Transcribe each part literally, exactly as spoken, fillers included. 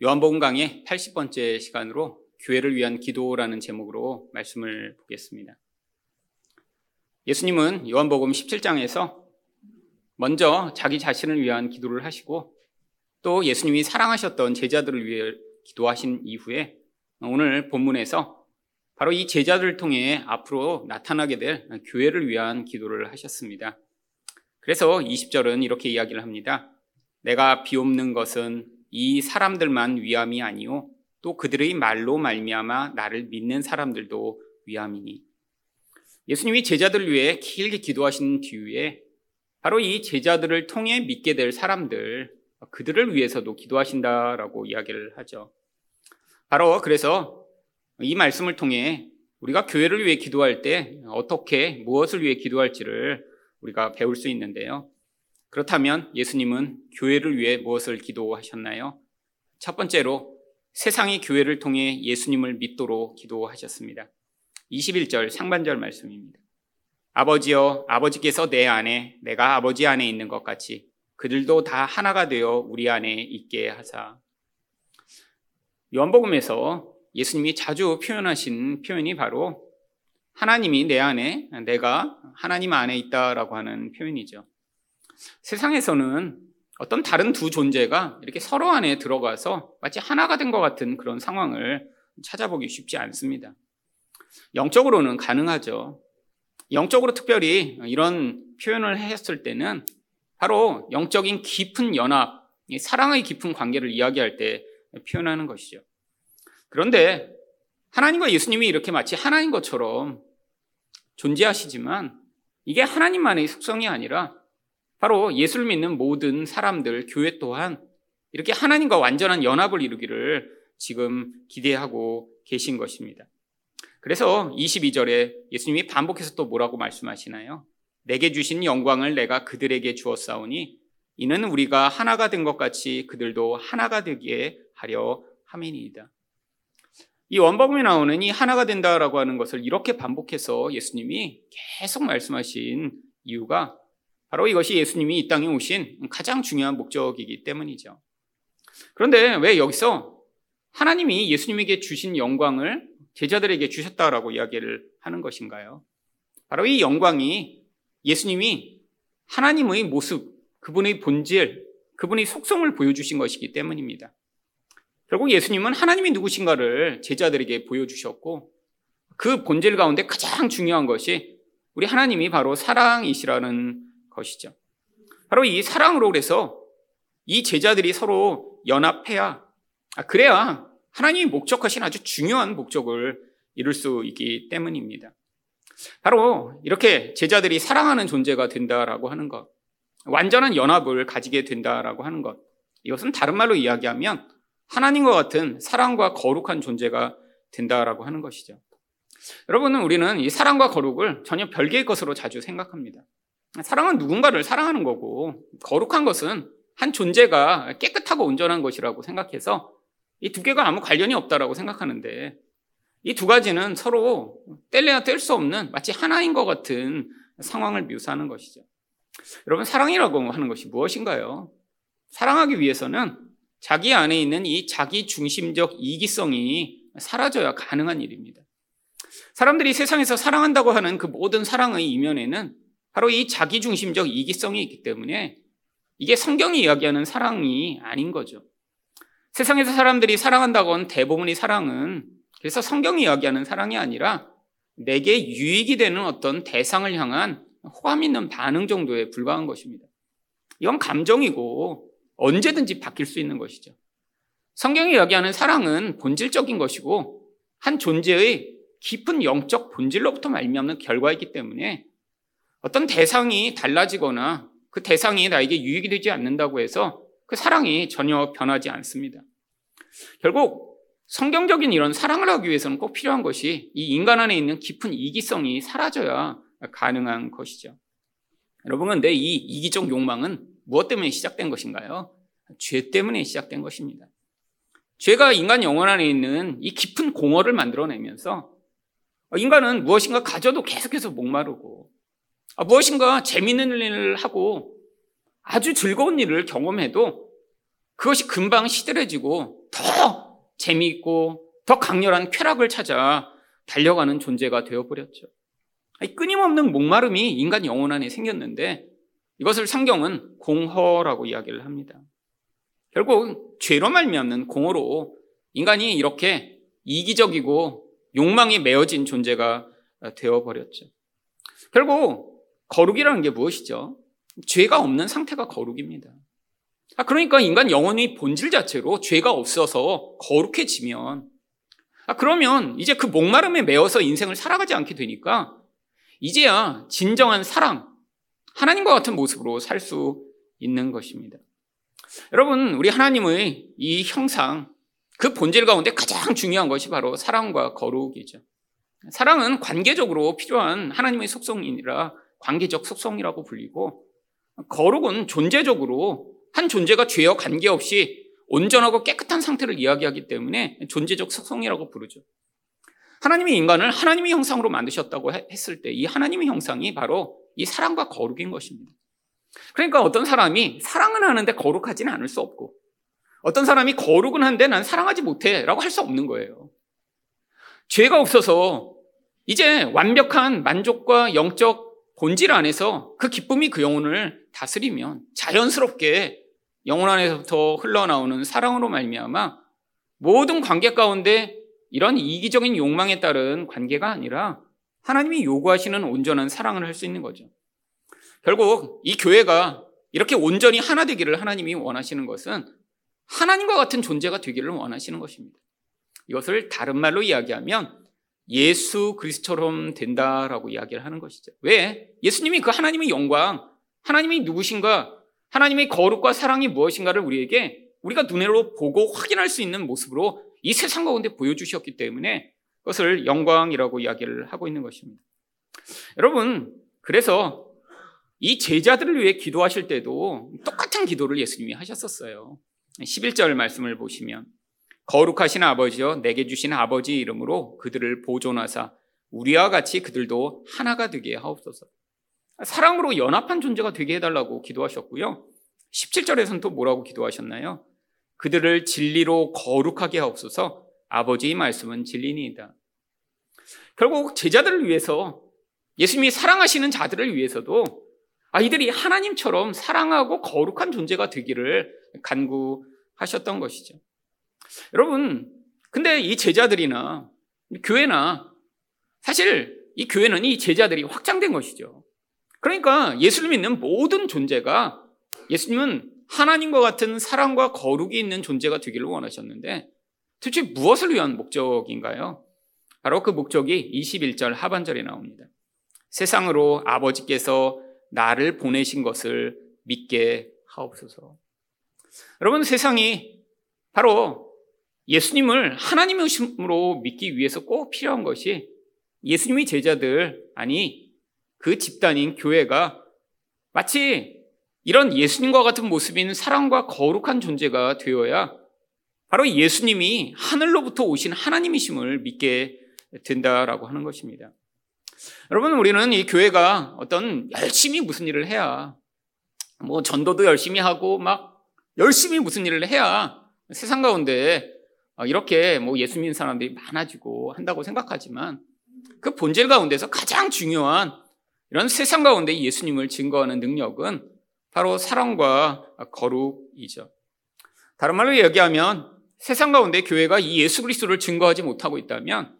요한복음 강의 팔십 번째 시간으로 교회를 위한 기도라는 제목으로 말씀을 보겠습니다. 예수님은 요한복음 십칠 장에서 먼저 자기 자신을 위한 기도를 하시고 또 예수님이 사랑하셨던 제자들을 위해 기도하신 이후에 오늘 본문에서 바로 이 제자들을 통해 앞으로 나타나게 될 교회를 위한 기도를 하셨습니다. 그래서 이십 절은 이렇게 이야기를 합니다. 내가 비옵는 것은 이 사람들만 위함이 아니요 또 그들의 말로 말미암아 나를 믿는 사람들도 위함이니. 예수님이 제자들을 위해 길게 기도하신 뒤에 바로 이 제자들을 통해 믿게 될 사람들, 그들을 위해서도 기도하신다라고 이야기를 하죠. 바로 그래서 이 말씀을 통해 우리가 교회를 위해 기도할 때 어떻게 무엇을 위해 기도할지를 우리가 배울 수 있는데요. 그렇다면 예수님은 교회를 위해 무엇을 기도하셨나요? 첫 번째로 세상이 교회를 통해 예수님을 믿도록 기도하셨습니다. 이십일 절 상반절 말씀입니다. 아버지여, 아버지께서 내 안에 내가 아버지 안에 있는 것 같이 그들도 다 하나가 되어 우리 안에 있게 하사. 요한복음에서 예수님이 자주 표현하신 표현이 바로 하나님이 내 안에, 내가 하나님 안에 있다라고 하는 표현이죠. 세상에서는 어떤 다른 두 존재가 이렇게 서로 안에 들어가서 마치 하나가 된 것 같은 그런 상황을 찾아보기 쉽지 않습니다. 영적으로는 가능하죠. 영적으로 특별히 이런 표현을 했을 때는 바로 영적인 깊은 연합, 사랑의 깊은 관계를 이야기할 때 표현하는 것이죠. 그런데 하나님과 예수님이 이렇게 마치 하나인 것처럼 존재하시지만 이게 하나님만의 속성이 아니라 바로 예수를 믿는 모든 사람들, 교회 또한 이렇게 하나님과 완전한 연합을 이루기를 지금 기대하고 계신 것입니다. 그래서 이십이 절에 예수님이 반복해서 또 뭐라고 말씀하시나요? 내게 주신 영광을 내가 그들에게 주었사오니 이는 우리가 하나가 된 것 같이 그들도 하나가 되게 하려 함이니이다. 이 원복음에 나오는 이 하나가 된다라고 하는 것을 이렇게 반복해서 예수님이 계속 말씀하신 이유가 바로 이것이 예수님이 이 땅에 오신 가장 중요한 목적이기 때문이죠. 그런데 왜 여기서 하나님이 예수님에게 주신 영광을 제자들에게 주셨다라고 이야기를 하는 것인가요? 바로 이 영광이 예수님이 하나님의 모습, 그분의 본질, 그분의 속성을 보여주신 것이기 때문입니다. 결국 예수님은 하나님이 누구신가를 제자들에게 보여주셨고 그 본질 가운데 가장 중요한 것이 우리 하나님이 바로 사랑이시라는 것이죠. 바로 이 사랑으로 그래서 이 제자들이 서로 연합해야, 아, 그래야 하나님이 목적하신 아주 중요한 목적을 이룰 수 있기 때문입니다. 바로 이렇게 제자들이 사랑하는 존재가 된다라고 하는 것, 완전한 연합을 가지게 된다라고 하는 것, 이것은 다른 말로 이야기하면 하나님과 같은 사랑과 거룩한 존재가 된다라고 하는 것이죠. 여러분은 우리는 이 사랑과 거룩을 전혀 별개의 것으로 자주 생각합니다. 사랑은 누군가를 사랑하는 거고 거룩한 것은 한 존재가 깨끗하고 온전한 것이라고 생각해서 이 두 개가 아무 관련이 없다라고 생각하는데 이 두 가지는 서로 뗄래야 뗄 수 없는 마치 하나인 것 같은 상황을 묘사하는 것이죠. 여러분, 사랑이라고 하는 것이 무엇인가요? 사랑하기 위해서는 자기 안에 있는 이 자기 중심적 이기성이 사라져야 가능한 일입니다. 사람들이 세상에서 사랑한다고 하는 그 모든 사랑의 이면에는 바로 이 자기중심적 이기성이 있기 때문에 이게 성경이 이야기하는 사랑이 아닌 거죠. 세상에서 사람들이 사랑한다고 하는 대부분의 사랑은 그래서 성경이 이야기하는 사랑이 아니라 내게 유익이 되는 어떤 대상을 향한 호감 있는 반응 정도에 불과한 것입니다. 이건 감정이고 언제든지 바뀔 수 있는 것이죠. 성경이 이야기하는 사랑은 본질적인 것이고 한 존재의 깊은 영적 본질로부터 말미암는 결과이기 때문에 어떤 대상이 달라지거나 그 대상이 나에게 유익이 되지 않는다고 해서 그 사랑이 전혀 변하지 않습니다. 결국 성경적인 이런 사랑을 하기 위해서는 꼭 필요한 것이 이 인간 안에 있는 깊은 이기성이 사라져야 가능한 것이죠. 여러분, 근데 이 이기적 욕망은 무엇 때문에 시작된 것인가요? 죄 때문에 시작된 것입니다. 죄가 인간 영혼 안에 있는 이 깊은 공허를 만들어내면서 인간은 무엇인가 가져도 계속해서 목마르고 무엇인가 재미있는 일을 하고 아주 즐거운 일을 경험해도 그것이 금방 시들해지고 더 재미있고 더 강렬한 쾌락을 찾아 달려가는 존재가 되어버렸죠. 끊임없는 목마름이 인간 영혼 안에 생겼는데 이것을 성경은 공허라고 이야기를 합니다. 결국 죄로 말미암는 공허로 인간이 이렇게 이기적이고 욕망에 메어진 존재가 되어버렸죠. 결국 거룩이라는 게 무엇이죠? 죄가 없는 상태가 거룩입니다. 그러니까 인간 영혼의 본질 자체로 죄가 없어서 거룩해지면 그러면 이제 그 목마름에 메어서 인생을 살아가지 않게 되니까 이제야 진정한 사랑, 하나님과 같은 모습으로 살 수 있는 것입니다. 여러분, 우리 하나님의 이 형상, 그 본질 가운데 가장 중요한 것이 바로 사랑과 거룩이죠. 사랑은 관계적으로 필요한 하나님의 속성이라 관계적 속성이라고 불리고, 거룩은 존재적으로 한 존재가 죄와 관계없이 온전하고 깨끗한 상태를 이야기하기 때문에 존재적 속성이라고 부르죠. 하나님이 인간을 하나님의 형상으로 만드셨다고 했을 때 이 하나님의 형상이 바로 이 사랑과 거룩인 것입니다. 그러니까 어떤 사람이 사랑은 하는데 거룩하지는 않을 수 없고 어떤 사람이 거룩은 한데 난 사랑하지 못해 라고 할 수 없는 거예요. 죄가 없어서 이제 완벽한 만족과 영적 본질 안에서 그 기쁨이 그 영혼을 다스리면 자연스럽게 영혼 안에서부터 흘러나오는 사랑으로 말미암아 모든 관계 가운데 이런 이기적인 욕망에 따른 관계가 아니라 하나님이 요구하시는 온전한 사랑을 할 수 있는 거죠. 결국 이 교회가 이렇게 온전히 하나 되기를 하나님이 원하시는 것은 하나님과 같은 존재가 되기를 원하시는 것입니다. 이것을 다른 말로 이야기하면 예수 그리스도처럼 된다라고 이야기를 하는 것이죠. 왜? 예수님이 그 하나님의 영광, 하나님이 누구신가, 하나님의 거룩과 사랑이 무엇인가를 우리에게 우리가 눈으로 보고 확인할 수 있는 모습으로 이 세상 가운데 보여주셨기 때문에 그것을 영광이라고 이야기를 하고 있는 것입니다. 여러분, 그래서 이 제자들을 위해 기도하실 때도 똑같은 기도를 예수님이 하셨었어요. 십일 절 말씀을 보시면 거룩하신 아버지여 내게 주신 아버지 이름으로 그들을 보존하사 우리와 같이 그들도 하나가 되게 하옵소서. 사랑으로 연합한 존재가 되게 해달라고 기도하셨고요. 십칠 절에서는 또 뭐라고 기도하셨나요? 그들을 진리로 거룩하게 하옵소서. 아버지의 말씀은 진리니이다. 결국 제자들을 위해서 예수님이 사랑하시는 자들을 위해서도 아 이들이 하나님처럼 사랑하고 거룩한 존재가 되기를 간구하셨던 것이죠. 여러분, 근데 이 제자들이나 교회나 사실 이 교회는 이 제자들이 확장된 것이죠. 그러니까 예수를 믿는 모든 존재가 예수님은 하나님과 같은 사랑과 거룩이 있는 존재가 되기를 원하셨는데 도대체 무엇을 위한 목적인가요? 바로 그 목적이 이십일 절 하반절에 나옵니다. 세상으로 아버지께서 나를 보내신 것을 믿게 하옵소서. 여러분, 세상이 바로 예수님을 하나님의 신으로 믿기 위해서 꼭 필요한 것이 예수님의 제자들, 아니 그 집단인 교회가 마치 이런 예수님과 같은 모습인 사랑과 거룩한 존재가 되어야 바로 예수님이 하늘로부터 오신 하나님이심을 믿게 된다라고 하는 것입니다. 여러분, 우리는 이 교회가 어떤 열심히 무슨 일을 해야 뭐 전도도 열심히 하고 막 열심히 무슨 일을 해야 세상 가운데 이렇게 뭐 예수 믿는 사람들이 많아지고 한다고 생각하지만 그 본질 가운데서 가장 중요한 이런 세상 가운데 예수님을 증거하는 능력은 바로 사랑과 거룩이죠. 다른 말로 얘기하면 세상 가운데 교회가 이 예수 그리스도를 증거하지 못하고 있다면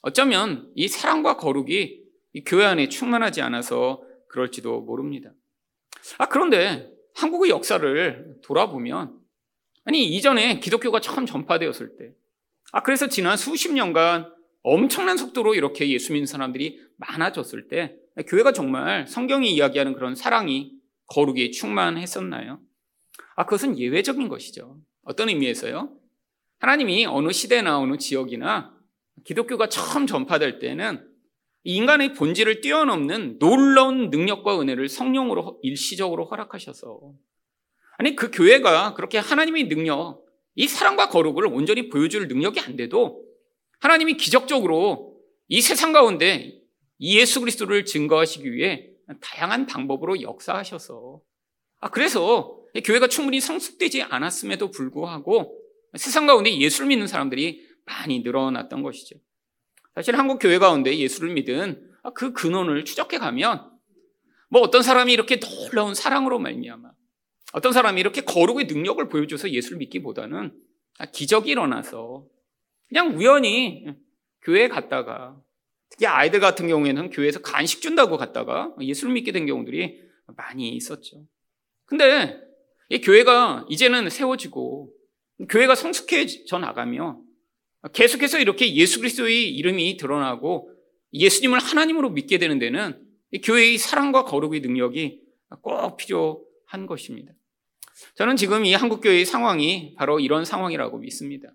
어쩌면 이 사랑과 거룩이 이 교회 안에 충만하지 않아서 그럴지도 모릅니다. 아, 그런데 한국의 역사를 돌아보면 아니 이전에 기독교가 처음 전파되었을 때 아, 그래서 지난 수십 년간 엄청난 속도로 이렇게 예수 믿는 사람들이 많아졌을 때 교회가 정말 성경이 이야기하는 그런 사랑이 거룩이 충만했었나요? 아, 그것은 예외적인 것이죠. 어떤 의미에서요? 하나님이 어느 시대나 어느 지역이나 기독교가 처음 전파될 때는 인간의 본질을 뛰어넘는 놀라운 능력과 은혜를 성령으로 일시적으로 허락하셔서 아니 그 교회가 그렇게 하나님의 능력, 이 사랑과 거룩을 온전히 보여줄 능력이 안 돼도 하나님이 기적적으로 이 세상 가운데 이 예수 그리스도를 증거하시기 위해 다양한 방법으로 역사하셔서 아 그래서 교회가 충분히 성숙되지 않았음에도 불구하고 세상 가운데 예수를 믿는 사람들이 많이 늘어났던 것이죠. 사실 한국 교회 가운데 예수를 믿은 그 근원을 추적해 가면 뭐 어떤 사람이 이렇게 놀라운 사랑으로 말미암아, 어떤 사람이 이렇게 거룩의 능력을 보여줘서 예수를 믿기보다는 기적이 일어나서 그냥 우연히 교회에 갔다가, 특히 아이들 같은 경우에는 교회에서 간식 준다고 갔다가 예수를 믿게 된 경우들이 많이 있었죠. 근데 이 교회가 이제는 세워지고 교회가 성숙해져 나가며 계속해서 이렇게 예수 그리스도의 이름이 드러나고 예수님을 하나님으로 믿게 되는 데는 이 교회의 사랑과 거룩의 능력이 꼭 필요한 것입니다. 저는 지금 이 한국교회의 상황이 바로 이런 상황이라고 믿습니다.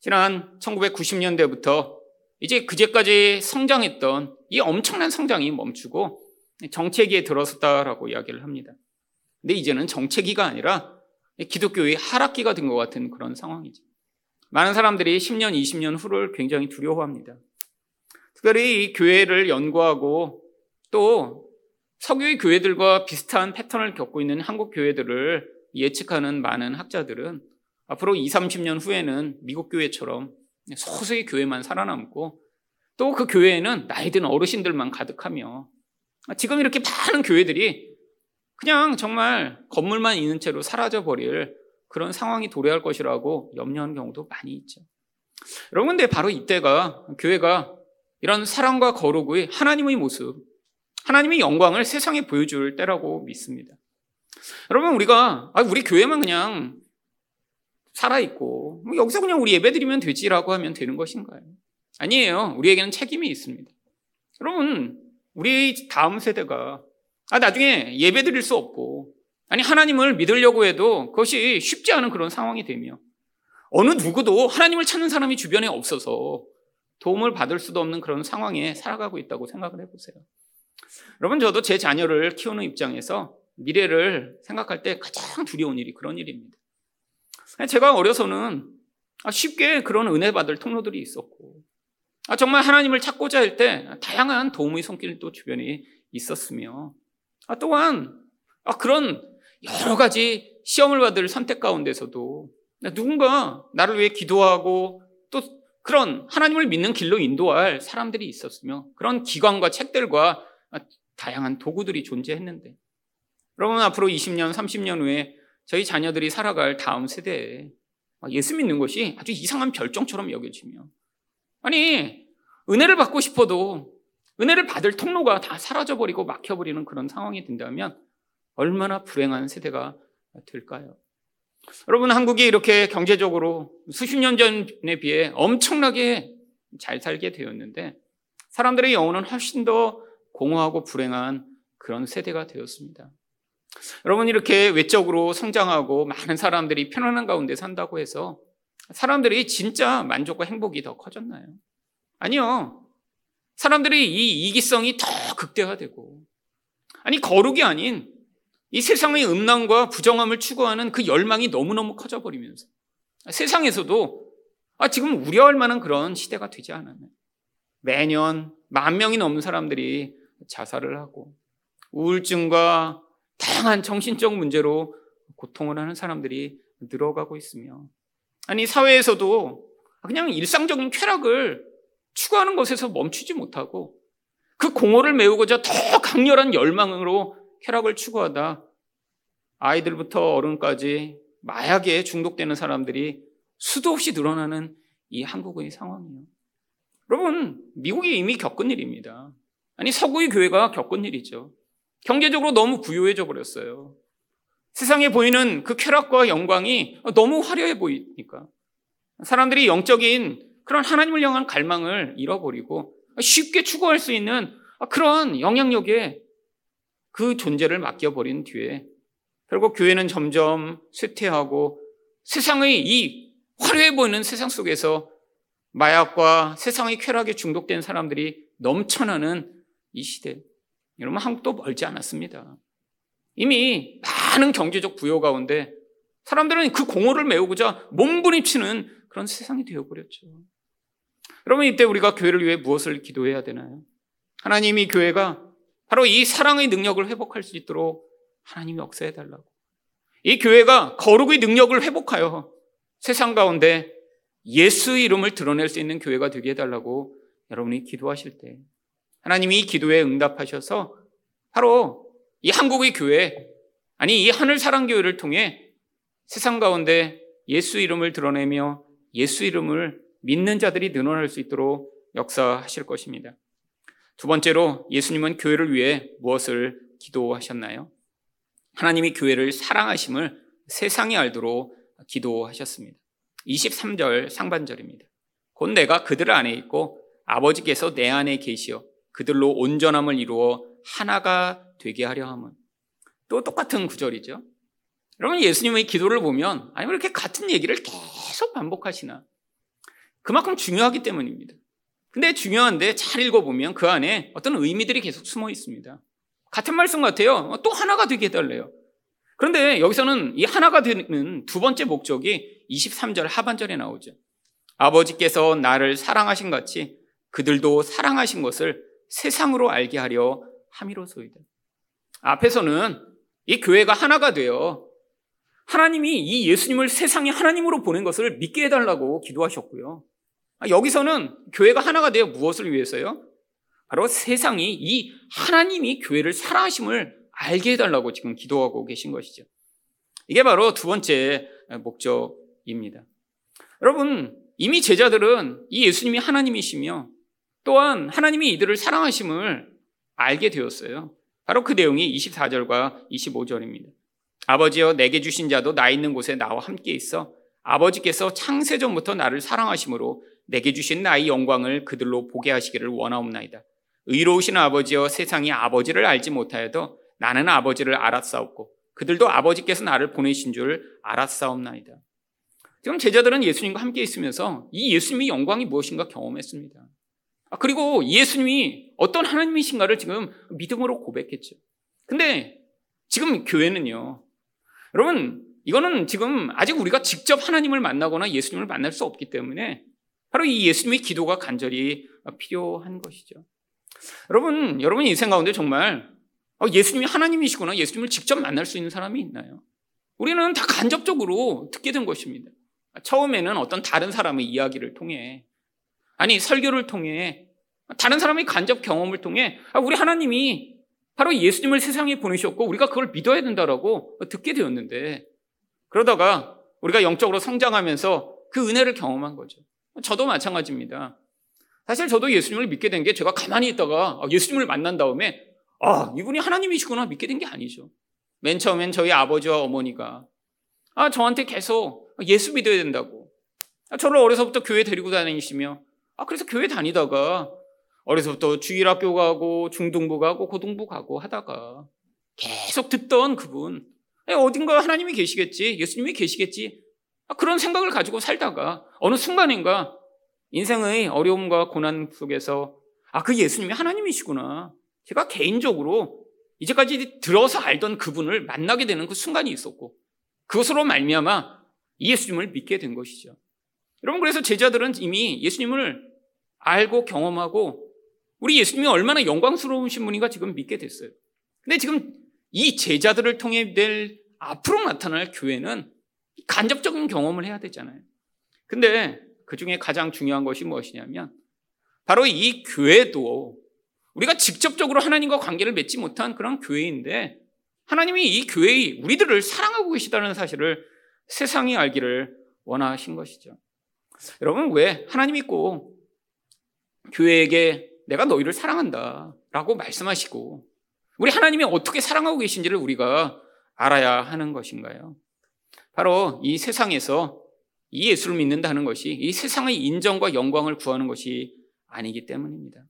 지난 천구백구십 년대부터 이제 그제까지 성장했던 이 엄청난 성장이 멈추고 정체기에 들어섰다라고 이야기를 합니다. 근데 이제는 정체기가 아니라 기독교의 하락기가 된 것 같은 그런 상황이죠. 많은 사람들이 십 년, 이십 년 후를 굉장히 두려워합니다. 특별히 이 교회를 연구하고 또 서교의 교회들과 비슷한 패턴을 겪고 있는 한국 교회들을 예측하는 많은 학자들은 앞으로 이삼십 년 후에는 미국 교회처럼 소수의 교회만 살아남고 또 그 교회에는 나이 든 어르신들만 가득하며, 지금 이렇게 많은 교회들이 그냥 정말 건물만 있는 채로 사라져버릴 그런 상황이 도래할 것이라고 염려하는 경우도 많이 있죠. 여러분, 근데 바로 이때가 교회가 이런 사랑과 거룩의 하나님의 모습, 하나님의 영광을 세상에 보여줄 때라고 믿습니다. 여러분, 우리가 우리 교회만 그냥 살아있고 여기서 그냥 우리 예배드리면 되지라고 하면 되는 것인가요? 아니에요. 우리에게는 책임이 있습니다. 여러분, 우리 다음 세대가 아 나중에 예배드릴 수 없고, 아니 하나님을 믿으려고 해도 그것이 쉽지 않은 그런 상황이 되며, 어느 누구도 하나님을 찾는 사람이 주변에 없어서 도움을 받을 수도 없는 그런 상황에 살아가고 있다고 생각을 해보세요. 여러분, 저도 제 자녀를 키우는 입장에서 미래를 생각할 때 가장 두려운 일이 그런 일입니다. 제가 어려서는 쉽게 그런 은혜 받을 통로들이 있었고, 정말 하나님을 찾고자 할 때 다양한 도움의 손길도 주변에 있었으며, 또한 그런 여러 가지 시험을 받을 선택 가운데서도 누군가 나를 위해 기도하고 또 그런 하나님을 믿는 길로 인도할 사람들이 있었으며, 그런 기관과 책들과 다양한 도구들이 존재했는데, 여러분, 앞으로 이십 년, 삼십 년 후에 저희 자녀들이 살아갈 다음 세대에 예수 믿는 것이 아주 이상한 별종처럼 여겨지며, 아니 은혜를 받고 싶어도 은혜를 받을 통로가 다 사라져버리고 막혀버리는 그런 상황이 된다면 얼마나 불행한 세대가 될까요? 여러분, 한국이 이렇게 경제적으로 수십 년 전에 비해 엄청나게 잘 살게 되었는데 사람들의 영혼은 훨씬 더 공허하고 불행한 그런 세대가 되었습니다. 여러분, 이렇게 외적으로 성장하고 많은 사람들이 편안한 가운데 산다고 해서 사람들이 진짜 만족과 행복이 더 커졌나요? 아니요. 사람들이 이 이기성이 더 극대화되고, 아니 거룩이 아닌 이 세상의 음란과 부정함을 추구하는 그 열망이 너무너무 커져버리면서 세상에서도 아 지금 우려할 만한 그런 시대가 되지 않았나요? 매년 만 명이 넘는 사람들이 자살을 하고 우울증과 다양한 정신적 문제로 고통을 하는 사람들이 늘어가고 있으며, 아니 사회에서도 그냥 일상적인 쾌락을 추구하는 것에서 멈추지 못하고 그 공허를 메우고자 더 강렬한 열망으로 쾌락을 추구하다 아이들부터 어른까지 마약에 중독되는 사람들이 수도 없이 늘어나는 이 한국의 상황이에요. 여러분, 미국이 이미 겪은 일입니다. 아니 서구의 교회가 겪은 일이죠. 경제적으로 너무 부유해져 버렸어요. 세상에 보이는 그 쾌락과 영광이 너무 화려해 보이니까 사람들이 영적인 그런 하나님을 향한 갈망을 잃어버리고 쉽게 추구할 수 있는 그런 영향력에 그 존재를 맡겨버린 뒤에 결국 교회는 점점 쇠퇴하고 세상의 이 화려해 보이는 세상 속에서 마약과 세상의 쾌락에 중독된 사람들이 넘쳐나는 이 시대. 여러분, 한국도 멀지 않았습니다. 이미 많은 경제적 부여 가운데 사람들은 그 공허를 메우고자 몸부림치는 그런 세상이 되어버렸죠. 여러분, 이때 우리가 교회를 위해 무엇을 기도해야 되나요? 하나님이 교회가 바로 이 사랑의 능력을 회복할 수 있도록 하나님이 역사해달라고, 이 교회가 거룩의 능력을 회복하여 세상 가운데 예수의 이름을 드러낼 수 있는 교회가 되게 해달라고 여러분이 기도하실 때 하나님이 이 기도에 응답하셔서 바로 이 한국의 교회, 아니 이 하늘사랑교회를 통해 세상 가운데 예수 이름을 드러내며 예수 이름을 믿는 자들이 늘어날 수 있도록 역사하실 것입니다. 두 번째로, 예수님은 교회를 위해 무엇을 기도하셨나요? 하나님이 교회를 사랑하심을 세상이 알도록 기도하셨습니다. 이십삼 절 상반절입니다. 곧 내가 그들 안에 있고 아버지께서 내 안에 계시어 그들로 온전함을 이루어 하나가 되게 하려 함은. 또 똑같은 구절이죠. 여러분, 예수님의 기도를 보면 아니 왜 이렇게 같은 얘기를 계속 반복하시나? 그만큼 중요하기 때문입니다. 근데 중요한데 잘 읽어보면 그 안에 어떤 의미들이 계속 숨어 있습니다. 같은 말씀 같아요. 또 하나가 되게 해달래요. 그런데 여기서는 이 하나가 되는 두 번째 목적이 이십삼 절 하반절에 나오죠. 아버지께서 나를 사랑하신 같이 그들도 사랑하신 것을 세상으로 알게 하려 함이로소이다. 앞에서는 이 교회가 하나가 되어 하나님이 이 예수님을 세상에 하나님으로 보낸 것을 믿게 해달라고 기도하셨고요. 여기서는 교회가 하나가 되어 무엇을 위해서요? 바로 세상이 이 하나님이 교회를 사랑하심을 알게 해달라고 지금 기도하고 계신 것이죠. 이게 바로 두 번째 목적입니다. 여러분, 이미 제자들은 이 예수님이 하나님이시며 또한 하나님이 이들을 사랑하심을 알게 되었어요. 바로 그 내용이 이십사 절과 이십오 절입니다. 아버지여, 내게 주신 자도 나 있는 곳에 나와 함께 있어 아버지께서 창세전부터 나를 사랑하심으로 내게 주신 나의 영광을 그들로 보게 하시기를 원하옵나이다. 의로우신 아버지여, 세상이 아버지를 알지 못하여도 나는 아버지를 알았사옵고 그들도 아버지께서 나를 보내신 줄 알았사옵나이다. 지금 제자들은 예수님과 함께 있으면서 이 예수님의 영광이 무엇인가 경험했습니다. 그리고 예수님이 어떤 하나님이신가를 지금 믿음으로 고백했죠. 근데 지금 교회는요, 여러분, 이거는 지금 아직 우리가 직접 하나님을 만나거나 예수님을 만날 수 없기 때문에 바로 이 예수님의 기도가 간절히 필요한 것이죠. 여러분, 여러분의 인생 가운데 정말 예수님이 하나님이시구나, 예수님을 직접 만날 수 있는 사람이 있나요? 우리는 다 간접적으로 듣게 된 것입니다. 처음에는 어떤 다른 사람의 이야기를 통해, 아니 설교를 통해, 다른 사람의 간접 경험을 통해 우리 하나님이 바로 예수님을 세상에 보내셨고 우리가 그걸 믿어야 된다라고 듣게 되었는데, 그러다가 우리가 영적으로 성장하면서 그 은혜를 경험한 거죠. 저도 마찬가지입니다. 사실 저도 예수님을 믿게 된 게 제가 가만히 있다가 예수님을 만난 다음에 아, 이분이 하나님이시구나 믿게 된 게 아니죠. 맨 처음엔 저희 아버지와 어머니가 아, 저한테 계속 예수 믿어야 된다고, 아, 저를 어려서부터 교회 데리고 다니시며, 아, 그래서 교회 다니다가 어려서부터 주일학교 가고 중등부 가고 고등부 가고 하다가 계속 듣던 그분, 어딘가 하나님이 계시겠지, 예수님이 계시겠지, 아, 그런 생각을 가지고 살다가 어느 순간인가 인생의 어려움과 고난 속에서 아, 그 예수님이 하나님이시구나, 제가 개인적으로 이제까지 들어서 알던 그분을 만나게 되는 그 순간이 있었고 그것으로 말미암아 예수님을 믿게 된 것이죠. 여러분, 그래서 제자들은 이미 예수님을 알고 경험하고 우리 예수님이 얼마나 영광스러우신 분인가 지금 믿게 됐어요. 근데 지금 이 제자들을 통해 될 앞으로 나타날 교회는 간접적인 경험을 해야 되잖아요. 근데 그중에 가장 중요한 것이 무엇이냐면 바로 이 교회도 우리가 직접적으로 하나님과 관계를 맺지 못한 그런 교회인데 하나님이 이 교회의 우리들을 사랑하고 계시다는 사실을 세상이 알기를 원하신 것이죠. 여러분, 왜 하나님이 꼭 교회에게 내가 너희를 사랑한다 라고 말씀하시고 우리 하나님이 어떻게 사랑하고 계신지를 우리가 알아야 하는 것인가요? 바로 이 세상에서 이 예수를 믿는다는 것이 이 세상의 인정과 영광을 구하는 것이 아니기 때문입니다.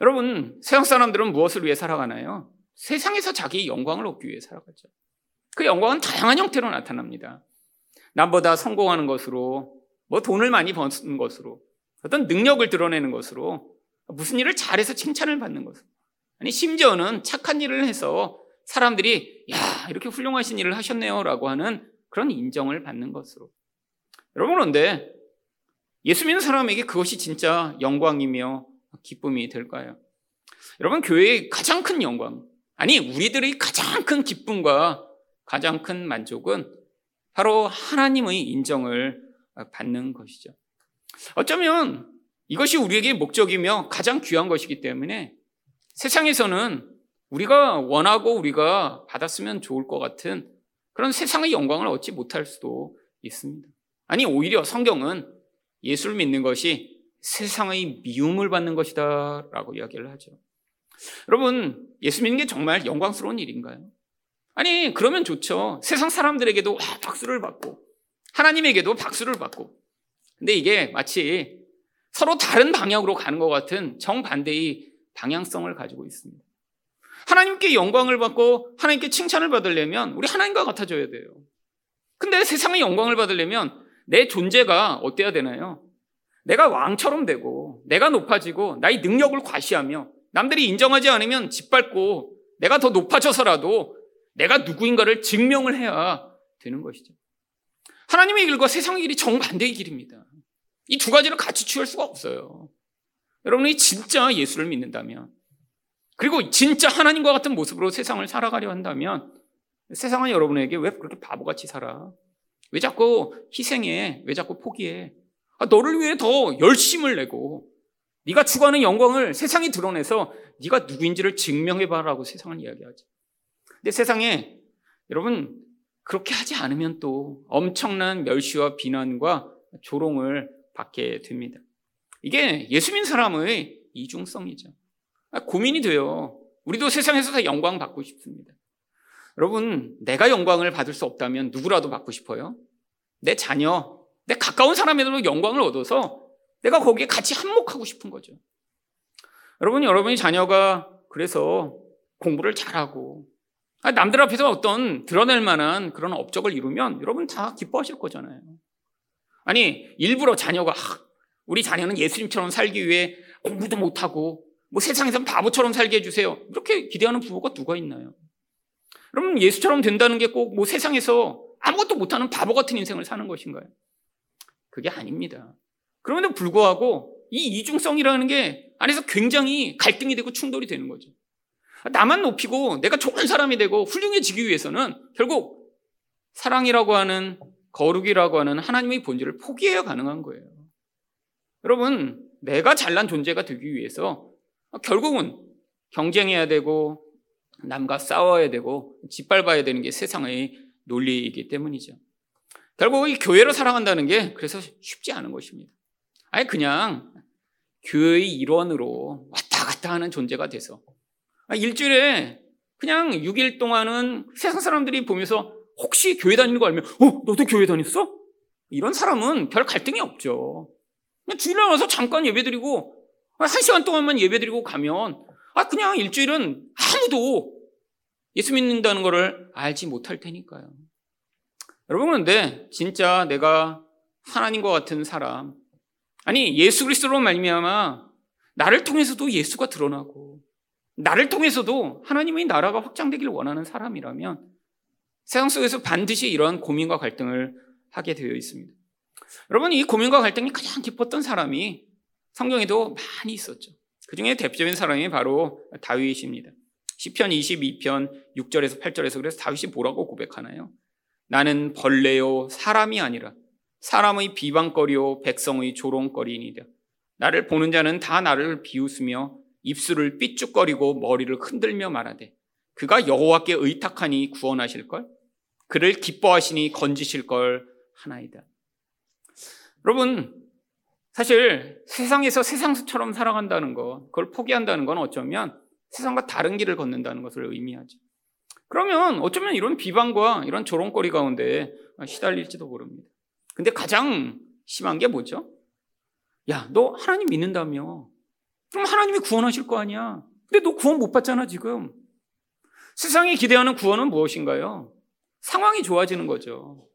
여러분, 세상 사람들은 무엇을 위해 살아가나요? 세상에서 자기의 영광을 얻기 위해 살아가죠. 그 영광은 다양한 형태로 나타납니다. 남보다 성공하는 것으로, 뭐 돈을 많이 버는 것으로, 어떤 능력을 드러내는 것으로, 무슨 일을 잘해서 칭찬을 받는 것으로, 아니 심지어는 착한 일을 해서 사람들이 야, 이렇게 훌륭하신 일을 하셨네요 라고 하는 그런 인정을 받는 것으로. 여러분, 그런데 예수 믿는 사람에게 그것이 진짜 영광이며 기쁨이 될까요? 여러분, 교회의 가장 큰 영광, 아니 우리들의 가장 큰 기쁨과 가장 큰 만족은 바로 하나님의 인정을 받는 것이죠. 어쩌면 이것이 우리에게 목적이며 가장 귀한 것이기 때문에 세상에서는 우리가 원하고 우리가 받았으면 좋을 것 같은 그런 세상의 영광을 얻지 못할 수도 있습니다. 아니, 오히려 성경은 예수를 믿는 것이 세상의 미움을 받는 것이다 라고 이야기를 하죠. 여러분, 예수 믿는 게 정말 영광스러운 일인가요? 아니, 그러면 좋죠. 세상 사람들에게도 박수를 받고 하나님에게도 박수를 받고. 근데 이게 마치 서로 다른 방향으로 가는 것 같은 정반대의 방향성을 가지고 있습니다. 하나님께 영광을 받고 하나님께 칭찬을 받으려면 우리 하나님과 같아져야 돼요. 근데 세상의 영광을 받으려면 내 존재가 어때야 되나요? 내가 왕처럼 되고 내가 높아지고 나의 능력을 과시하며 남들이 인정하지 않으면 짓밟고 내가 더 높아져서라도 내가 누구인가를 증명을 해야 되는 것이죠. 하나님의 길과 세상의 길이 정반대의 길입니다. 이 두 가지를 같이 취할 수가 없어요. 여러분이 진짜 예수를 믿는다면, 그리고 진짜 하나님과 같은 모습으로 세상을 살아가려 한다면, 세상은 여러분에게 왜 그렇게 바보같이 살아? 왜 자꾸 희생해? 왜 자꾸 포기해? 아, 너를 위해 더 열심을 내고 네가 추구하는 영광을 세상에 드러내서 네가 누구인지를 증명해봐라고 세상은 이야기하지. 근데 세상에 여러분 그렇게 하지 않으면 또 엄청난 멸시와 비난과 조롱을 받게 됩니다. 이게 예수 믿는 사람의 이중성이죠. 고민이 돼요. 우리도 세상에서 다 영광 받고 싶습니다. 여러분, 내가 영광을 받을 수 없다면 누구라도 받고 싶어요? 내 자녀, 내 가까운 사람에도 영광을 얻어서 내가 거기에 같이 한몫하고 싶은 거죠. 여러분, 여러분이 자녀가 그래서 공부를 잘하고 남들 앞에서 어떤 드러낼 만한 그런 업적을 이루면 여러분 다 기뻐하실 거잖아요. 아니, 일부러 자녀가 우리 자녀는 예수님처럼 살기 위해 공부도 못하고 뭐 세상에선 바보처럼 살게 해주세요. 이렇게 기대하는 부모가 누가 있나요? 그럼 예수처럼 된다는 게 꼭 뭐 세상에서 아무것도 못하는 바보 같은 인생을 사는 것인가요? 그게 아닙니다. 그럼에도 불구하고 이 이중성이라는 게 안에서 굉장히 갈등이 되고 충돌이 되는 거죠. 나만 높이고 내가 좋은 사람이 되고 훌륭해지기 위해서는 결국 사랑이라고 하는, 거룩이라고 하는 하나님의 본질을 포기해야 가능한 거예요. 여러분, 내가 잘난 존재가 되기 위해서 결국은 경쟁해야 되고 남과 싸워야 되고 짓밟아야 되는 게 세상의 논리이기 때문이죠. 결국 이 교회를 사랑한다는 게 그래서 쉽지 않은 것입니다. 아니, 그냥 교회의 일원으로 왔다 갔다 하는 존재가 돼서 일주일에 그냥 육 일 동안은 세상 사람들이 보면서 혹시 교회 다니는 거 알면 어? 너도 교회 다녔어? 이런 사람은 별 갈등이 없죠. 그냥 주일날 와서 잠깐 예배드리고 한 시간 동안만 예배드리고 가면 아 그냥 일주일은 아무도 예수 믿는다는 거를 알지 못할 테니까요. 여러분, 그런데 진짜 내가 하나님과 같은 사람, 아니 예수 그리스도로 말미암아 나를 통해서도 예수가 드러나고 나를 통해서도 하나님의 나라가 확장되기를 원하는 사람이라면 세상 속에서 반드시 이러한 고민과 갈등을 하게 되어 있습니다. 여러분, 이 고민과 갈등이 가장 깊었던 사람이 성경에도 많이 있었죠. 그중에 대표적인 사람이 바로 다윗입니다. 시편 이십이 편 육 절에서 팔 절에서 그래서 다윗이 뭐라고 고백하나요? 나는 벌레요 사람이 아니라 사람의 비방거리요 백성의 조롱거리이니라. 나를 보는 자는 다 나를 비웃으며 입술을 삐죽거리고 머리를 흔들며 말하되 그가 여호와께 의탁하니 구원하실걸, 그를 기뻐하시니 건지실걸 하나이다. 여러분, 사실 세상에서 세상처럼 살아간다는 것, 그걸 포기한다는 건 어쩌면 세상과 다른 길을 걷는다는 것을 의미하죠. 그러면 어쩌면 이런 비방과 이런 조롱거리 가운데 시달릴지도 모릅니다. 근데 가장 심한 게 뭐죠? 야, 너 하나님 믿는다며, 그럼 하나님이 구원하실 거 아니야. 근데 너 구원 못 받잖아 지금. 세상이 기대하는 구원은 무엇인가요? 상황이 좋아지는 거죠.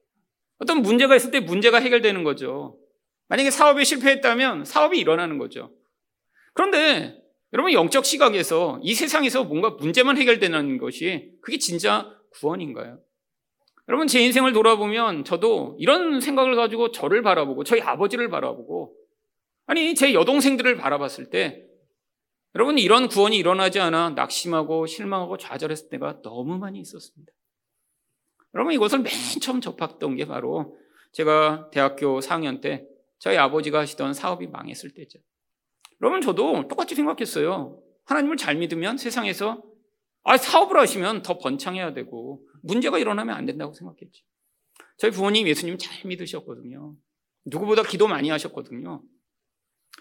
어떤 문제가 있을 때 문제가 해결되는 거죠. 만약에 사업에 실패했다면 사업이 일어나는 거죠. 그런데 여러분, 영적 시각에서 이 세상에서 뭔가 문제만 해결되는 것이 그게 진짜 구원인가요? 여러분, 제 인생을 돌아보면 저도 이런 생각을 가지고 저를 바라보고 저희 아버지를 바라보고 아니 제 여동생들을 바라봤을 때 여러분, 이런 구원이 일어나지 않아 낙심하고 실망하고 좌절했을 때가 너무 많이 있었습니다. 여러분, 이것을 맨 처음 접했던 게 바로 제가 대학교 사 학년 때 저희 아버지가 하시던 사업이 망했을 때죠. 그러면 저도 똑같이 생각했어요. 하나님을 잘 믿으면 세상에서 아 사업을 하시면 더 번창해야 되고 문제가 일어나면 안 된다고 생각했죠. 저희 부모님 예수님 잘 믿으셨거든요. 누구보다 기도 많이 하셨거든요.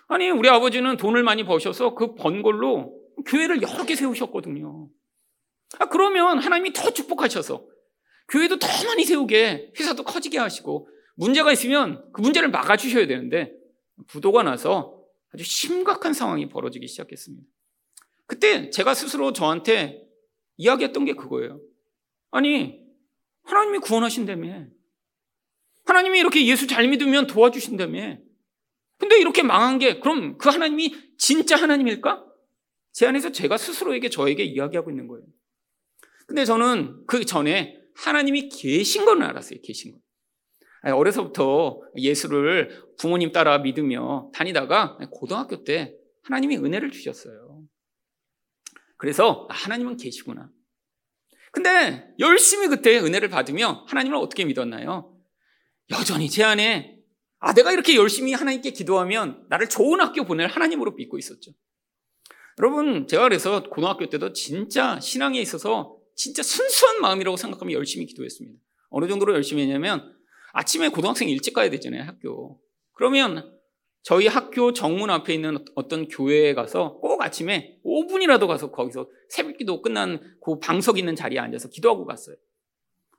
아니 우리 아버지는 돈을 많이 버셔서 그 번 걸로 교회를 여러 개 세우셨거든요. 아 그러면 하나님이 더 축복하셔서 교회도 더 많이 세우게 회사도 커지게 하시고 문제가 있으면 그 문제를 막아주셔야 되는데 부도가 나서 아주 심각한 상황이 벌어지기 시작했습니다. 그때 제가 스스로 저한테 이야기했던 게 그거예요. 아니 하나님이 구원하신다며, 하나님이 이렇게 예수 잘 믿으면 도와주신다며, 근데 이렇게 망한 게 그럼 그 하나님이 진짜 하나님일까? 제 안에서 제가 스스로에게 저에게 이야기하고 있는 거예요. 근데 저는 그 전에 하나님이 계신 건 알았어요. 계신 건. 어려서부터 예수를 부모님 따라 믿으며 다니다가 고등학교 때 하나님이 은혜를 주셨어요. 그래서 하나님은 계시구나. 근데 열심히 그때 은혜를 받으며 하나님을 어떻게 믿었나요? 여전히 제 안에 아 내가 이렇게 열심히 하나님께 기도하면 나를 좋은 학교 보낼 하나님으로 믿고 있었죠. 여러분 제가 그래서 고등학교 때도 진짜 신앙에 있어서 진짜 순수한 마음이라고 생각하며 열심히 기도했습니다. 어느 정도로 열심히 했냐면 아침에 고등학생 일찍 가야 되잖아요, 학교. 그러면 저희 학교 정문 앞에 있는 어떤 교회에 가서 꼭 아침에 오 분이라도 가서 거기서 새벽기도 끝난 그 방석 있는 자리에 앉아서 기도하고 갔어요.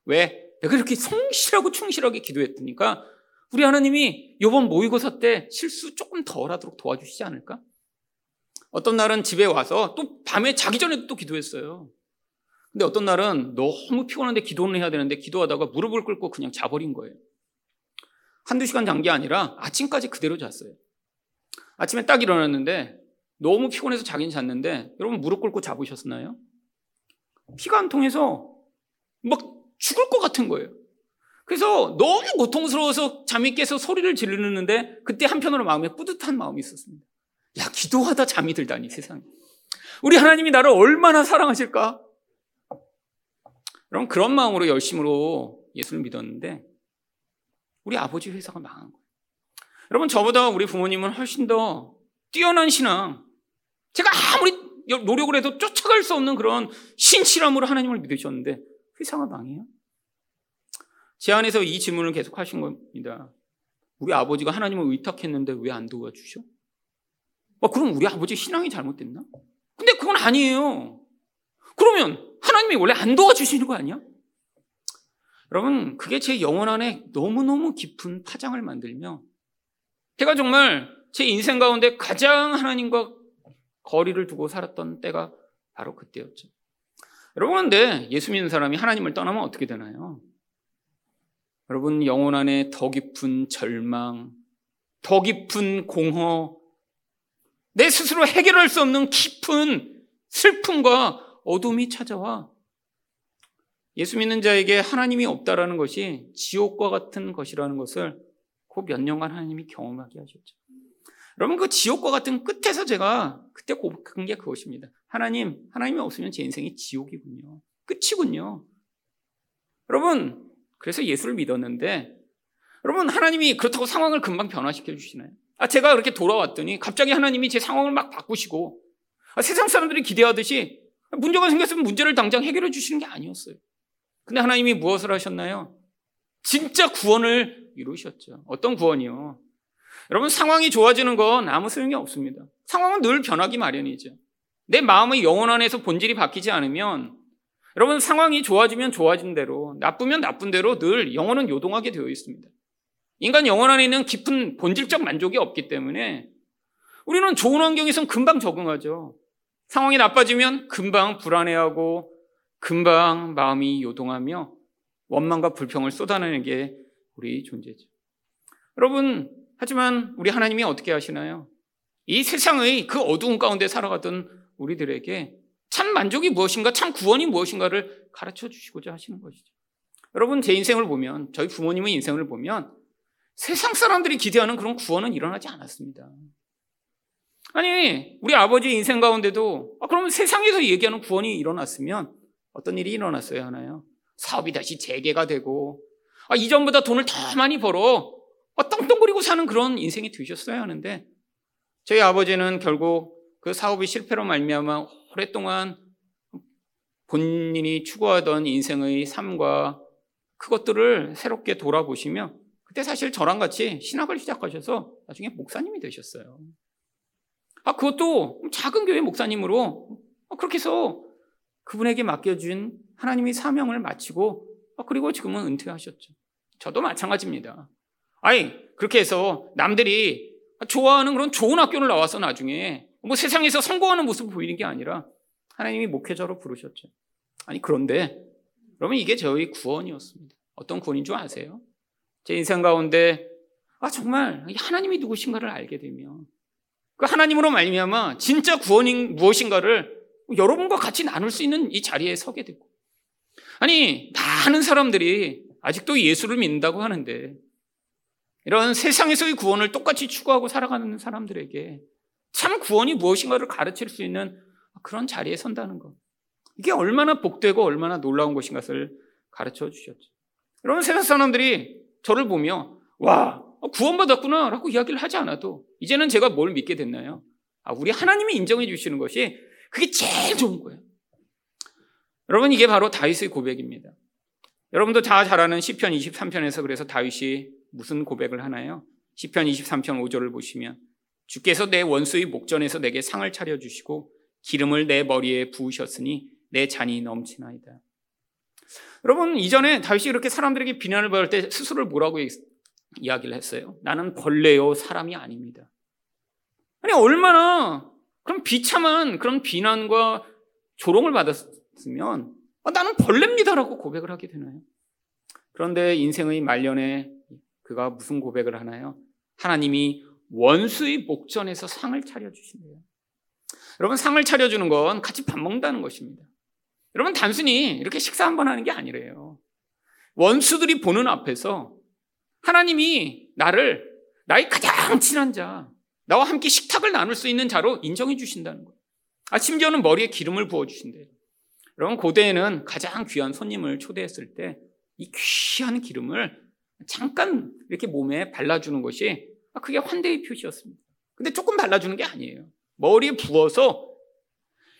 왜? 내가 이렇게 성실하고 충실하게 기도했으니까 우리 하나님이 이번 모의고사 때 실수 조금 덜하도록 도와주시지 않을까? 어떤 날은 집에 와서 또 밤에 자기 전에도 또 기도했어요. 근데 어떤 날은 너무 피곤한데 기도는 해야 되는데 기도하다가 무릎을 꿇고 그냥 자버린 거예요. 한두 시간 잔 게 아니라 아침까지 그대로 잤어요. 아침에 딱 일어났는데 너무 피곤해서 자긴 잤는데 여러분 무릎 꿇고 자보셨나요? 피가 안 통해서 막 죽을 것 같은 거예요. 그래서 너무 고통스러워서 잠이 깨서 소리를 지르는데 그때 한편으로 마음에 뿌듯한 마음이 있었습니다. 야, 기도하다 잠이 들다니 세상에. 우리 하나님이 나를 얼마나 사랑하실까? 그럼 그런 마음으로 열심으로 예수를 믿었는데 우리 아버지 회사가 망한 거예요. 여러분 저보다 우리 부모님은 훨씬 더 뛰어난 신앙, 제가 아무리 노력을 해도 쫓아갈 수 없는 그런 신실함으로 하나님을 믿으셨는데 회사가 망해요? 제 안에서 이 질문을 계속 하신 겁니다. 우리 아버지가 하나님을 의탁했는데 왜 안 도와주셔? 아, 그럼 우리 아버지 신앙이 잘못됐나? 근데 그건 아니에요. 그러면 하나님이 원래 안 도와주시는 거 아니야? 여러분 그게 제 영혼 안에 너무너무 깊은 파장을 만들며 제가 정말 제 인생 가운데 가장 하나님과 거리를 두고 살았던 때가 바로 그때였죠. 여러분 근데 예수 믿는 사람이 하나님을 떠나면 어떻게 되나요? 여러분 영혼 안에 더 깊은 절망, 더 깊은 공허, 내 스스로 해결할 수 없는 깊은 슬픔과 어둠이 찾아와 예수 믿는 자에게 하나님이 없다라는 것이 지옥과 같은 것이라는 것을 그 몇 년간 하나님이 경험하게 하셨죠. 여러분 그 지옥과 같은 끝에서 제가 그때 고백한 게 그것입니다. 하나님, 하나님이 없으면 제 인생이 지옥이군요. 끝이군요. 여러분 그래서 예수를 믿었는데 여러분 하나님이 그렇다고 상황을 금방 변화시켜 주시나요? 아 제가 그렇게 돌아왔더니 갑자기 하나님이 제 상황을 막 바꾸시고 아, 세상 사람들이 기대하듯이 문제가 생겼으면 문제를 당장 해결해 주시는 게 아니었어요. 근데 하나님이 무엇을 하셨나요? 진짜 구원을 이루셨죠. 어떤 구원이요? 여러분 상황이 좋아지는 건 아무 소용이 없습니다. 상황은 늘 변하기 마련이죠. 내 마음의 영혼 안에서 본질이 바뀌지 않으면 여러분 상황이 좋아지면 좋아진 대로 나쁘면 나쁜 대로 늘 영혼은 요동하게 되어 있습니다. 인간 영혼 안에는 깊은 본질적 만족이 없기 때문에 우리는 좋은 환경에선 금방 적응하죠. 상황이 나빠지면 금방 불안해하고 금방 마음이 요동하며 원망과 불평을 쏟아내는 게 우리 존재죠. 여러분 하지만 우리 하나님이 어떻게 하시나요? 이 세상의 그 어두운 가운데 살아가던 우리들에게 참 만족이 무엇인가 참 구원이 무엇인가를 가르쳐 주시고자 하시는 것이죠. 여러분 제 인생을 보면 저희 부모님의 인생을 보면 세상 사람들이 기대하는 그런 구원은 일어나지 않았습니다. 아니 우리 아버지 인생 가운데도 아, 그러면 세상에서 얘기하는 구원이 일어났으면 어떤 일이 일어났어야 하나요? 사업이 다시 재개가 되고 아, 이전보다 돈을 더 많이 벌어 아, 떵떵거리고 사는 그런 인생이 되셨어야 하는데, 저희 아버지는 결국 그 사업이 실패로 말미암아 오랫동안 본인이 추구하던 인생의 삶과 그것들을 새롭게 돌아보시며 그때 사실 저랑 같이 신학을 시작하셔서 나중에 목사님이 되셨어요. 아, 그것도 작은 교회 목사님으로 그렇게 해서 그분에게 맡겨준 하나님의 사명을 마치고 그리고 지금은 은퇴하셨죠. 저도 마찬가지입니다. 아니, 그렇게 해서 남들이 좋아하는 그런 좋은 학교를 나와서 나중에 뭐 세상에서 성공하는 모습을 보이는 게 아니라 하나님이 목회자로 부르셨죠. 아니, 그런데 그러면 이게 저희 구원이었습니다. 어떤 구원인 줄 아세요? 제 인생 가운데 아 정말 하나님이 누구신가를 알게 되면 그 하나님으로 말미암아 진짜 구원인 무엇인가를 여러분과 같이 나눌 수 있는 이 자리에 서게 되고, 아니 많은 사람들이 아직도 예수를 믿는다고 하는데 이런 세상에서의 구원을 똑같이 추구하고 살아가는 사람들에게 참 구원이 무엇인가를 가르칠 수 있는 그런 자리에 선다는 것, 이게 얼마나 복되고 얼마나 놀라운 것인 것을 가르쳐 주셨죠. 이런 세상 사람들이 저를 보며 와 구원받았구나 라고 이야기를 하지 않아도 이제는 제가 뭘 믿게 됐나요? 아, 우리 하나님이 인정해 주시는 것이 그게 제일 좋은 거예요. 여러분, 이게 바로 다윗의 고백입니다. 여러분도 다 잘 아는 시편 이십삼 편에서 그래서 다윗이 무슨 고백을 하나요? 시편 이십삼 편 오 절을 보시면 주께서 내 원수의 목전에서 내게 상을 차려주시고 기름을 내 머리에 부으셨으니 내 잔이 넘치나이다. 여러분, 이전에 다윗이 그렇게 사람들에게 비난을 받을 때 스스로를 뭐라고 이야기를 했어요? 나는 벌레요 사람이 아닙니다. 아니, 얼마나 그런 비참한 그런 비난과 조롱을 받았으면 아, 나는 벌레입니다라고 고백을 하게 되나요? 그런데 인생의 말년에 그가 무슨 고백을 하나요? 하나님이 원수의 목전에서 상을 차려주신대요. 여러분, 상을 차려주는 건 같이 밥 먹는다는 것입니다. 여러분, 단순히 이렇게 식사 한번 하는 게 아니래요. 원수들이 보는 앞에서 하나님이 나를 나의 가장 친한 자, 나와 함께 식탁을 나눌 수 있는 자로 인정해 주신다는 거예요. 아, 심지어는 머리에 기름을 부어주신대요. 여러분, 고대에는 가장 귀한 손님을 초대했을 때 이 귀한 기름을 잠깐 이렇게 몸에 발라주는 것이 아, 그게 환대의 표시였습니다. 근데 조금 발라주는 게 아니에요. 머리에 부어서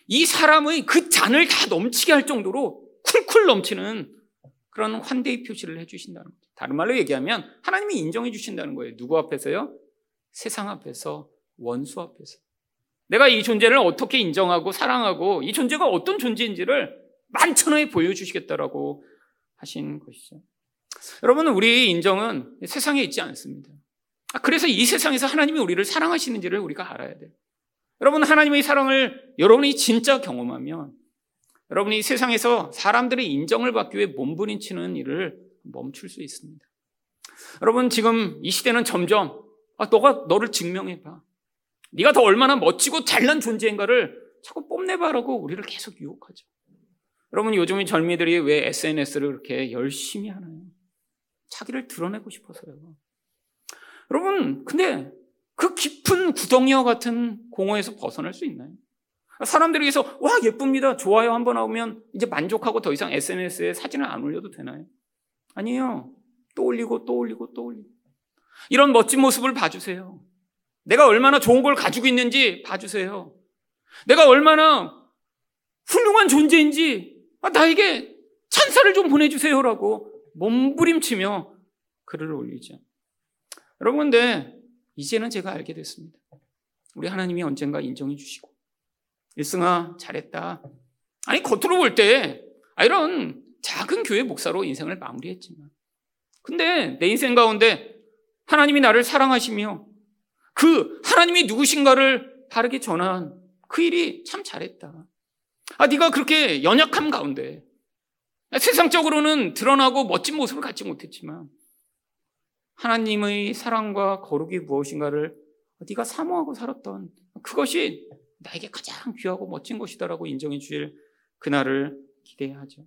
이 사람의 그 잔을 다 넘치게 할 정도로 쿨쿨 넘치는 그런 환대의 표시를 해주신다는 거죠. 다른 말로 얘기하면 하나님이 인정해 주신다는 거예요. 누구 앞에서요? 세상 앞에서, 원수 앞에서. 내가 이 존재를 어떻게 인정하고 사랑하고 이 존재가 어떤 존재인지를 만천하에 보여주시겠다라고 하신 것이죠. 여러분, 우리의 인정은 세상에 있지 않습니다. 그래서 이 세상에서 하나님이 우리를 사랑하시는지를 우리가 알아야 돼요. 여러분, 하나님의 사랑을 여러분이 진짜 경험하면 여러분이 세상에서 사람들의 인정을 받기 위해 몸부림치는 일을 멈출 수 있습니다. 여러분, 지금 이 시대는 점점 아, 너가 너를 증명해봐, 네가 더 얼마나 멋지고 잘난 존재인가를 자꾸 뽐내봐라고 우리를 계속 유혹하죠. 여러분, 요즘 젊이들이 왜 에스엔에스를 그렇게 열심히 하나요? 자기를 드러내고 싶어서요. 여러분, 근데 그 깊은 구덩이와 같은 공허에서 벗어날 수 있나요? 사람들에게서 와 예쁩니다, 좋아요 한번 나오면 이제 만족하고 더 이상 에스엔에스에 사진을 안 올려도 되나요? 아니에요. 또 올리고 또 올리고 또 올리고 이런 멋진 모습을 봐주세요. 내가 얼마나 좋은 걸 가지고 있는지 봐주세요. 내가 얼마나 훌륭한 존재인지 아, 나에게 찬사를 좀 보내주세요라고 몸부림치며 글을 올리죠. 여러분, 근데 이제는 제가 알게 됐습니다. 우리 하나님이 언젠가 인정해 주시고 일승아 잘했다, 아니 겉으로 볼 때 이런 작은 교회 목사로 인생을 마무리했지만 근데 내 인생 가운데 하나님이 나를 사랑하시며 그 하나님이 누구신가를 바르게 전한 그 일이 참 잘했다. 아, 네가 그렇게 연약함 가운데 세상적으로는 드러나고 멋진 모습을 갖지 못했지만 하나님의 사랑과 거룩이 무엇인가를 네가 사모하고 살았던 그것이 나에게 가장 귀하고 멋진 것이다라고 인정해 주실 그날을 기대하죠.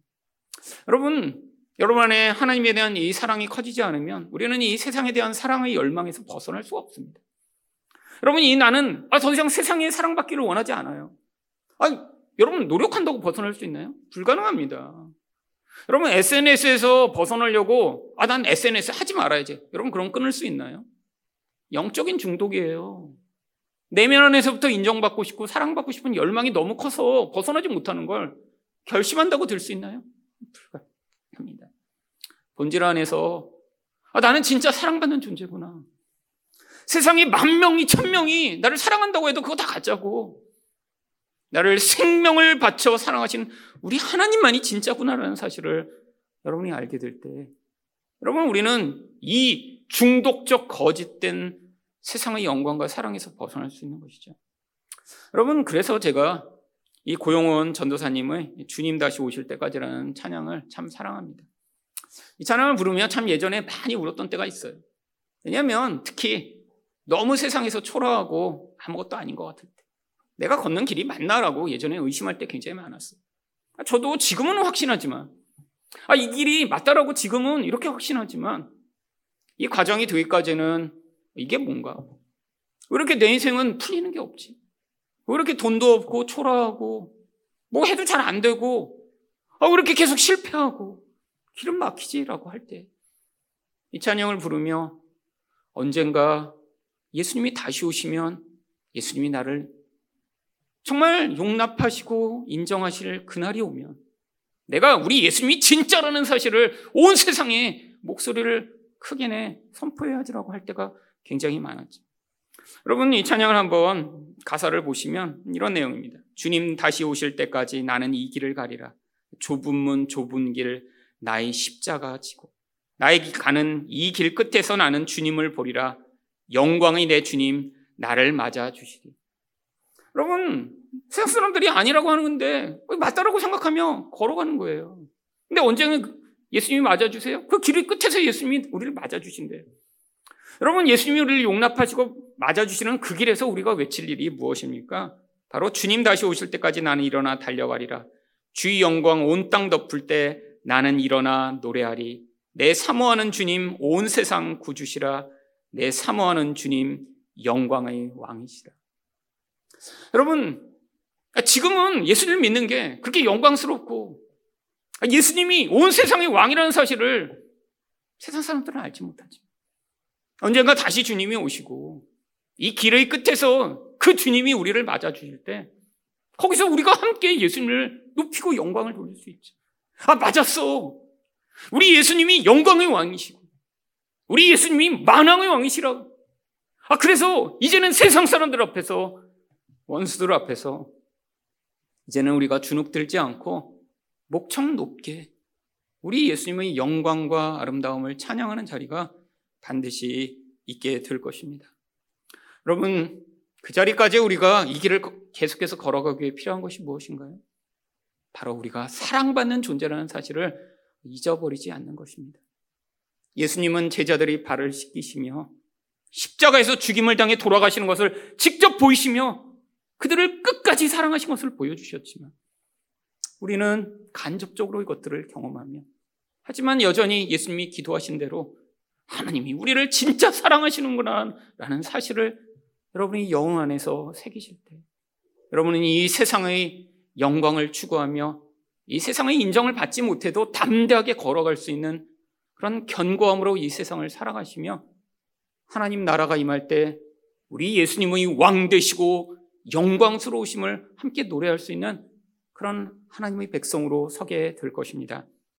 여러분, 여러분 안에 하나님에 대한 이 사랑이 커지지 않으면 우리는 이 세상에 대한 사랑의 열망에서 벗어날 수가 없습니다. 여러분, 이 나는 아, 더 이상 세상의 사랑받기를 원하지 않아요. 아니, 여러분 노력한다고 벗어날 수 있나요? 불가능합니다. 여러분 에스엔에스에서 벗어나려고 아 난 에스엔에스 하지 말아야지. 여러분 그럼 끊을 수 있나요? 영적인 중독이에요. 내면 안에서부터 인정받고 싶고 사랑받고 싶은 열망이 너무 커서 벗어나지 못하는 걸 결심한다고 될 수 있나요? 불가합니다. 본질 안에서 아 나는 진짜 사랑받는 존재구나. 세상에 만 명이 천 명이 나를 사랑한다고 해도 그거 다 가짜고 나를 생명을 바쳐 사랑하시는 우리 하나님만이 진짜구나라는 사실을 여러분이 알게 될 때 여러분 우리는 이 중독적 거짓된 세상의 영광과 사랑에서 벗어날 수 있는 것이죠. 여러분 그래서 제가 이 고용원 전도사님의 주님 다시 오실 때까지라는 찬양을 참 사랑합니다. 이 찬양을 부르며 참 예전에 많이 울었던 때가 있어요. 왜냐하면 특히 너무 세상에서 초라하고 아무것도 아닌 것 같을 때 내가 걷는 길이 맞나라고 예전에 의심할 때 굉장히 많았어요. 저도 지금은 확신하지만 아, 이 길이 맞다라고 지금은 이렇게 확신하지만 이 과정이 되기까지는 이게 뭔가 왜 이렇게 내 인생은 풀리는 게 없지 왜 이렇게 돈도 없고 초라하고 뭐 해도 잘 안 되고 아, 왜 이렇게 계속 실패하고 길은 막히지라고 할 때 이 찬양을 부르며 언젠가 예수님이 다시 오시면 예수님이 나를 정말 용납하시고 인정하실 그날이 오면 내가 우리 예수님이 진짜라는 사실을 온 세상에 목소리를 크게 내 선포해야지라고 할 때가 굉장히 많았죠. 여러분 이 찬양을 한번 가사를 보시면 이런 내용입니다. 주님 다시 오실 때까지 나는 이 길을 가리라. 좁은 문 좁은 길 나의 십자가 지고 나의 가는 이 길 끝에서 나는 주님을 보리라. 영광의 내 주님 나를 맞아주시리. 여러분 세상 사람들이 아니라고 하는 건데 맞다라고 생각하며 걸어가는 거예요. 근데 언제는 예수님이 맞아주세요? 그 길의 끝에서 예수님이 우리를 맞아주신대요. 여러분 예수님이 우리를 용납하시고 맞아주시는 그 길에서 우리가 외칠 일이 무엇입니까? 바로 주님 다시 오실 때까지 나는 일어나 달려가리라. 주의 영광 온 땅 덮을 때 나는 일어나 노래하리. 내 사모하는 주님 온 세상 구주시라. 내 사모하는 주님 영광의 왕이시라. 여러분 지금은 예수님을 믿는 게 그렇게 영광스럽고 예수님이 온 세상의 왕이라는 사실을 세상 사람들은 알지 못하지. 언젠가 다시 주님이 오시고 이 길의 끝에서 그 주님이 우리를 맞아주실 때 거기서 우리가 함께 예수님을 높이고 영광을 돌릴 수 있죠. 아 맞았어. 우리 예수님이 영광의 왕이시고 우리 예수님이 만왕의 왕이시라고. 아 그래서 이제는 세상 사람들 앞에서 원수들 앞에서 이제는 우리가 주눅들지 않고 목청 높게 우리 예수님의 영광과 아름다움을 찬양하는 자리가 반드시 있게 될 것입니다. 여러분 그 자리까지 우리가 이 길을 계속해서 걸어가기 위해 필요한 것이 무엇인가요? 바로 우리가 사랑받는 존재라는 사실을 잊어버리지 않는 것입니다. 예수님은 제자들이 발을 씻기시며 십자가에서 죽임을 당해 돌아가시는 것을 직접 보이시며 그들을 끝까지 사랑하신 것을 보여주셨지만 우리는 간접적으로 이것들을 경험하며 하지만 여전히 예수님이 기도하신 대로 하나님이 우리를 진짜 사랑하시는구나 라는 사실을 여러분이 영혼 안에서 새기실 때 여러분은 이 세상의 영광을 추구하며 이 세상의 인정을 받지 못해도 담대하게 걸어갈 수 있는 그런 견고함으로 이 세상을 살아가시며 하나님 나라가 임할 때 우리 예수님의 왕 되시고 영광스러우심을 함께 노래할 수 있는 그런 하나님의 백성으로 서게 될 것입니다.